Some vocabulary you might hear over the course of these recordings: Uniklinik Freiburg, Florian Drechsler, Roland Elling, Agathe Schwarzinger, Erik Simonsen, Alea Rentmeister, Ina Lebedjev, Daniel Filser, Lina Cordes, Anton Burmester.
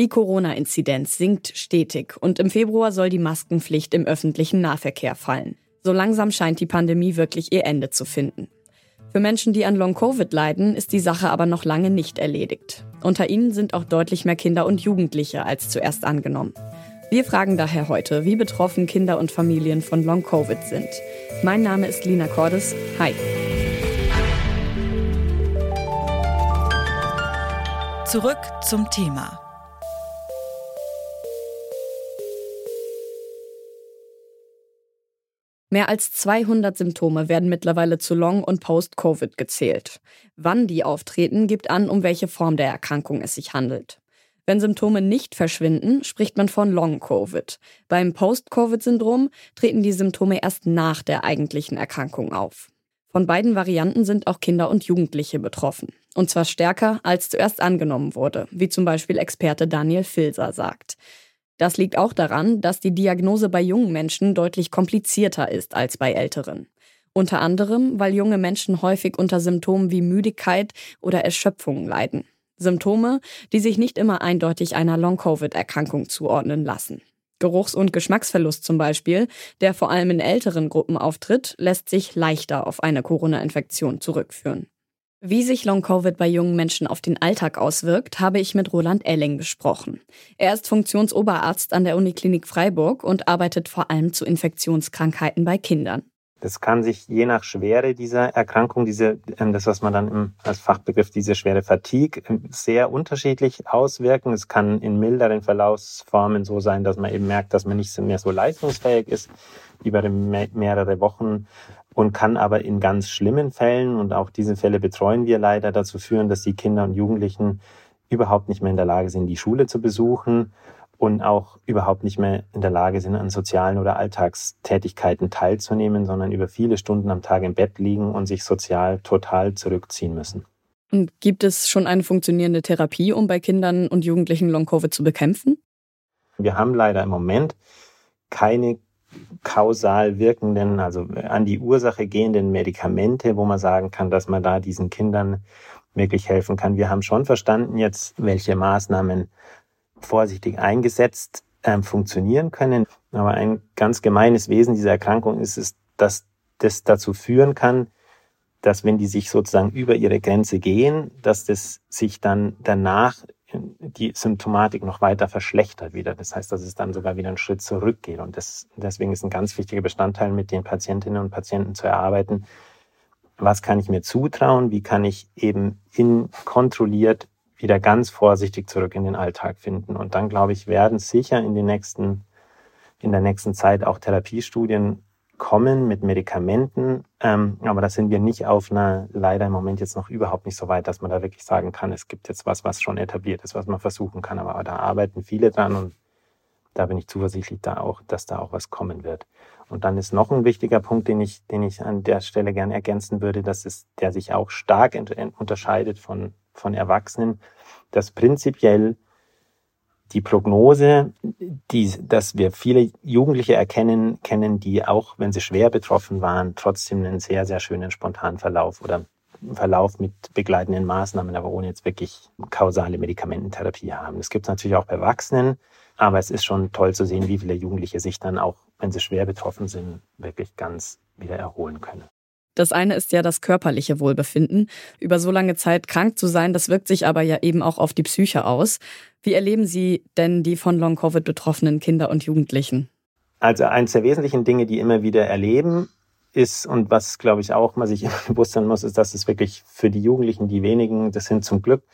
Die Corona-Inzidenz sinkt stetig und im Februar soll die Maskenpflicht im öffentlichen Nahverkehr fallen. So langsam scheint die Pandemie wirklich ihr Ende zu finden. Für Menschen, die an Long-Covid leiden, ist die Sache aber noch lange nicht erledigt. Unter ihnen sind auch deutlich mehr Kinder und Jugendliche als zuerst angenommen. Wir fragen daher heute, wie betroffen Kinder und Familien von Long-Covid sind. Mein Name ist Lina Cordes. Hi. Zurück zum Thema. Mehr als 200 Symptome werden mittlerweile zu Long- und Post-Covid gezählt. Wann die auftreten, gibt an, um welche Form der Erkrankung es sich handelt. Wenn Symptome nicht verschwinden, spricht man von Long-Covid. Beim Post-Covid-Syndrom treten die Symptome erst nach der eigentlichen Erkrankung auf. Von beiden Varianten sind auch Kinder und Jugendliche betroffen. Und zwar stärker, als zuerst angenommen wurde, wie zum Beispiel Experte Daniel Filser sagt. Das liegt auch daran, dass die Diagnose bei jungen Menschen deutlich komplizierter ist als bei älteren. Unter anderem, weil junge Menschen häufig unter Symptomen wie Müdigkeit oder Erschöpfung leiden. Symptome, die sich nicht immer eindeutig einer Long-Covid-Erkrankung zuordnen lassen. Geruchs- und Geschmacksverlust zum Beispiel, der vor allem in älteren Gruppen auftritt, lässt sich leichter auf eine Corona-Infektion zurückführen. Wie sich Long-Covid bei jungen Menschen auf den Alltag auswirkt, habe ich mit Roland Elling besprochen. Er ist Funktionsoberarzt an der Uniklinik Freiburg und arbeitet vor allem zu Infektionskrankheiten bei Kindern. Das kann sich je nach Schwere dieser Erkrankung, das, was man dann als Fachbegriff diese schwere Fatigue, sehr unterschiedlich auswirken. Es kann in milderen Verlaufsformen so sein, dass man eben merkt, dass man nicht mehr so leistungsfähig ist über mehrere Wochen. Und kann aber in ganz schlimmen Fällen, und auch diese Fälle betreuen wir leider, dazu führen, dass die Kinder und Jugendlichen überhaupt nicht mehr in der Lage sind, die Schule zu besuchen und auch überhaupt nicht mehr in der Lage sind, an sozialen oder Alltagstätigkeiten teilzunehmen, sondern über viele Stunden am Tag im Bett liegen und sich sozial total zurückziehen müssen. Und gibt es schon eine funktionierende Therapie, um bei Kindern und Jugendlichen Long-Covid zu bekämpfen? Wir haben leider im Moment keine kausal wirkenden, also an die Ursache gehenden Medikamente, wo man sagen kann, dass man da diesen Kindern wirklich helfen kann. Wir haben schon verstanden jetzt, welche Maßnahmen vorsichtig eingesetzt funktionieren können. Aber ein ganz gemeines Wesen dieser Erkrankung ist, dass das dazu führen kann, dass wenn die sich sozusagen über ihre Grenze gehen, dass das sich dann danach die Symptomatik noch weiter verschlechtert wieder. Das heißt, dass es dann sogar wieder einen Schritt zurückgeht. Und deswegen ist ein ganz wichtiger Bestandteil, mit den Patientinnen und Patienten zu erarbeiten, was kann ich mir zutrauen, wie kann ich eben kontrolliert wieder ganz vorsichtig zurück in den Alltag finden. Und dann, glaube ich, werden sicher in der nächsten Zeit auch Therapiestudien kommen mit Medikamenten. Aber da sind wir nicht auf einer, leider im Moment jetzt noch überhaupt nicht so weit, dass man da wirklich sagen kann, es gibt jetzt was schon etabliert ist, was man versuchen kann. Aber da arbeiten viele dran und da bin ich zuversichtlich, dass da auch was kommen wird. Und dann ist noch ein wichtiger Punkt, den ich an der Stelle gerne ergänzen würde, der sich auch stark unterscheidet von Erwachsenen, dass prinzipiell die Prognose, dass wir viele Jugendliche kennen, die auch, wenn sie schwer betroffen waren, trotzdem einen sehr, sehr schönen spontanen Verlauf oder einen Verlauf mit begleitenden Maßnahmen, aber ohne jetzt wirklich kausale Medikamententherapie haben. Das gibt es natürlich auch bei Erwachsenen, aber es ist schon toll zu sehen, wie viele Jugendliche sich dann auch, wenn sie schwer betroffen sind, wirklich ganz wieder erholen können. Das eine ist ja das körperliche Wohlbefinden. Über so lange Zeit krank zu sein, das wirkt sich aber ja eben auch auf die Psyche aus. Wie erleben Sie denn die von Long-Covid betroffenen Kinder und Jugendlichen? Also eines der wesentlichen Dinge, die immer wieder erleben ist und was, glaube ich, auch man sich immer bewusst sein muss, ist, dass es wirklich für die Jugendlichen, die wenigen, das sind zum Glück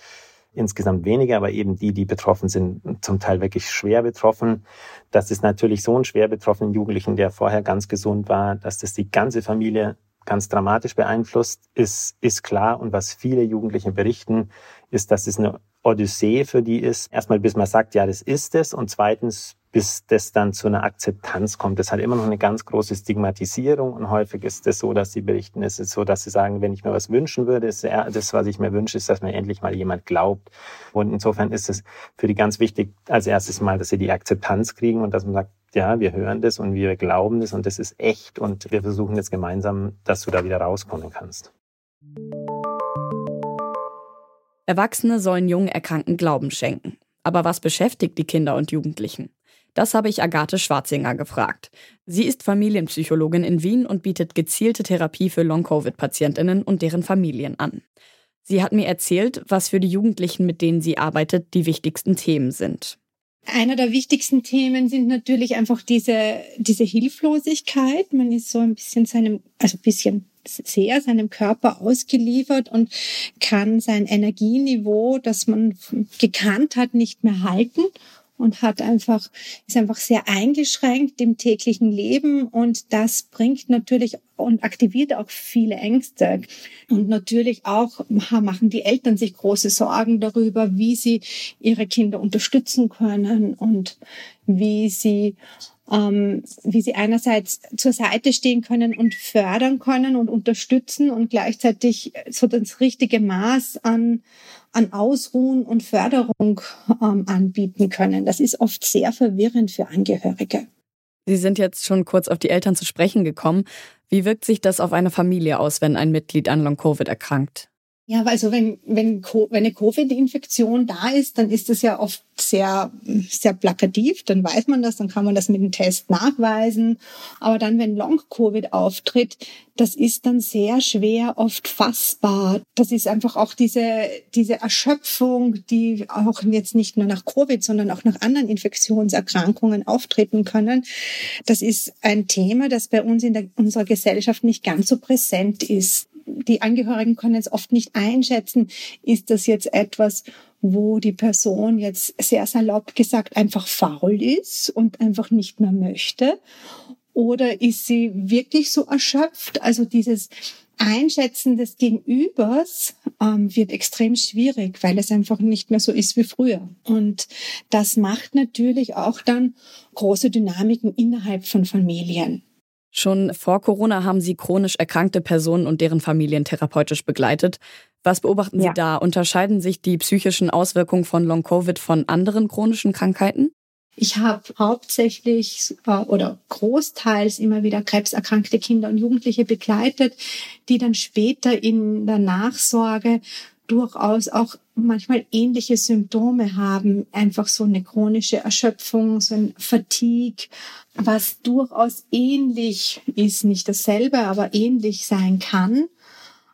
insgesamt weniger, aber eben die betroffen sind, zum Teil wirklich schwer betroffen. Das ist natürlich so ein schwer betroffenen Jugendlichen, der vorher ganz gesund war, dass das die ganze Familie ganz dramatisch beeinflusst, ist klar. Und was viele Jugendliche berichten, ist, dass es eine Odyssee für die ist. Erstmal, bis man sagt, ja, das ist es. Und zweitens, bis das dann zu einer Akzeptanz kommt. Das hat immer noch eine ganz große Stigmatisierung. Und häufig ist es so, dass sie berichten, es ist so, dass sie sagen, wenn ich mir was wünschen würde, ist das, was ich mir wünsche, ist, dass mir endlich mal jemand glaubt. Und insofern ist es für die ganz wichtig, als erstes mal, dass sie die Akzeptanz kriegen und dass man sagt, ja, wir hören das und wir glauben das und das ist echt und wir versuchen jetzt gemeinsam, dass du da wieder rauskommen kannst. Erwachsene sollen jungen Erkrankten Glauben schenken. Aber was beschäftigt die Kinder und Jugendlichen? Das habe ich Agathe Schwarzinger gefragt. Sie ist Familienpsychologin in Wien und bietet gezielte Therapie für Long-Covid-PatientInnen und deren Familien an. Sie hat mir erzählt, was für die Jugendlichen, mit denen sie arbeitet, die wichtigsten Themen sind. Einer der wichtigsten Themen sind natürlich einfach diese Hilflosigkeit. Man ist so ein bisschen seinem Körper ausgeliefert und kann sein Energieniveau, das man gekannt hat, nicht mehr halten und ist einfach sehr eingeschränkt im täglichen Leben, und das bringt natürlich und aktiviert auch viele Ängste. Und natürlich auch machen die Eltern sich große Sorgen darüber, wie sie ihre Kinder unterstützen können und wie sie einerseits zur Seite stehen können und fördern können und unterstützen und gleichzeitig so das richtige Maß an Ausruhen und Förderung anbieten können. Das ist oft sehr verwirrend für Angehörige. Sie sind jetzt schon kurz auf die Eltern zu sprechen gekommen. Wie wirkt sich das auf eine Familie aus, wenn ein Mitglied an Long-Covid erkrankt? Ja, also wenn eine Covid-Infektion da ist, dann ist das ja oft sehr, sehr plakativ. Dann weiß man das, dann kann man das mit dem Test nachweisen. Aber dann, wenn Long-Covid auftritt, das ist dann sehr schwer oft fassbar. Das ist einfach auch diese Erschöpfung, die auch jetzt nicht nur nach Covid, sondern auch nach anderen Infektionserkrankungen auftreten können. Das ist ein Thema, das bei uns in unserer Gesellschaft nicht ganz so präsent ist. Die Angehörigen können es oft nicht einschätzen. Ist das jetzt etwas, wo die Person jetzt sehr salopp gesagt einfach faul ist und einfach nicht mehr möchte? Oder ist sie wirklich so erschöpft? Also dieses Einschätzen des Gegenübers wird extrem schwierig, weil es einfach nicht mehr so ist wie früher. Und das macht natürlich auch dann große Dynamiken innerhalb von Familien. Schon vor Corona haben Sie chronisch erkrankte Personen und deren Familien therapeutisch begleitet. Was beobachten Sie da? Unterscheiden sich die psychischen Auswirkungen von Long-Covid von anderen chronischen Krankheiten? Ich habe hauptsächlich oder großteils immer wieder krebserkrankte Kinder und Jugendliche begleitet, die dann später in der Nachsorge durchaus auch manchmal ähnliche Symptome haben, einfach so eine chronische Erschöpfung, so ein Fatigue, was durchaus ähnlich ist, nicht dasselbe, aber ähnlich sein kann.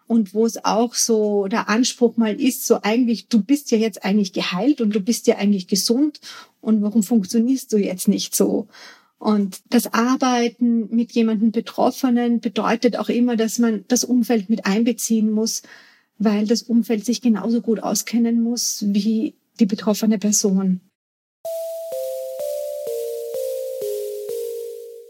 Und wo es auch so der Anspruch mal ist, so eigentlich, du bist ja jetzt eigentlich geheilt und du bist ja eigentlich gesund und warum funktionierst du jetzt nicht so? Und das Arbeiten mit jemandem Betroffenen bedeutet auch immer, dass man das Umfeld mit einbeziehen muss, weil das Umfeld sich genauso gut auskennen muss wie die betroffene Person.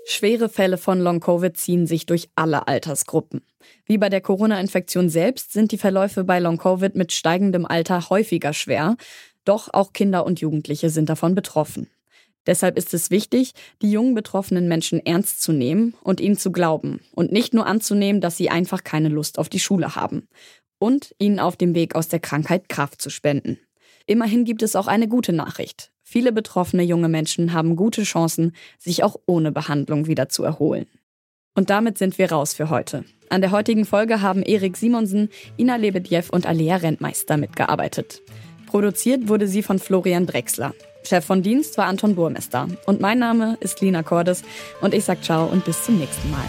Schwere Fälle von Long-Covid ziehen sich durch alle Altersgruppen. Wie bei der Corona-Infektion selbst sind die Verläufe bei Long-Covid mit steigendem Alter häufiger schwer. Doch auch Kinder und Jugendliche sind davon betroffen. Deshalb ist es wichtig, die jungen betroffenen Menschen ernst zu nehmen und ihnen zu glauben. Und nicht nur anzunehmen, dass sie einfach keine Lust auf die Schule haben. Und ihnen auf dem Weg aus der Krankheit Kraft zu spenden. Immerhin gibt es auch eine gute Nachricht. Viele betroffene junge Menschen haben gute Chancen, sich auch ohne Behandlung wieder zu erholen. Und damit sind wir raus für heute. An der heutigen Folge haben Erik Simonsen, Ina Lebedjev und Alea Rentmeister mitgearbeitet. Produziert wurde sie von Florian Drechsler. Chef von Dienst war Anton Burmester. Und mein Name ist Lina Cordes und ich sag ciao und bis zum nächsten Mal.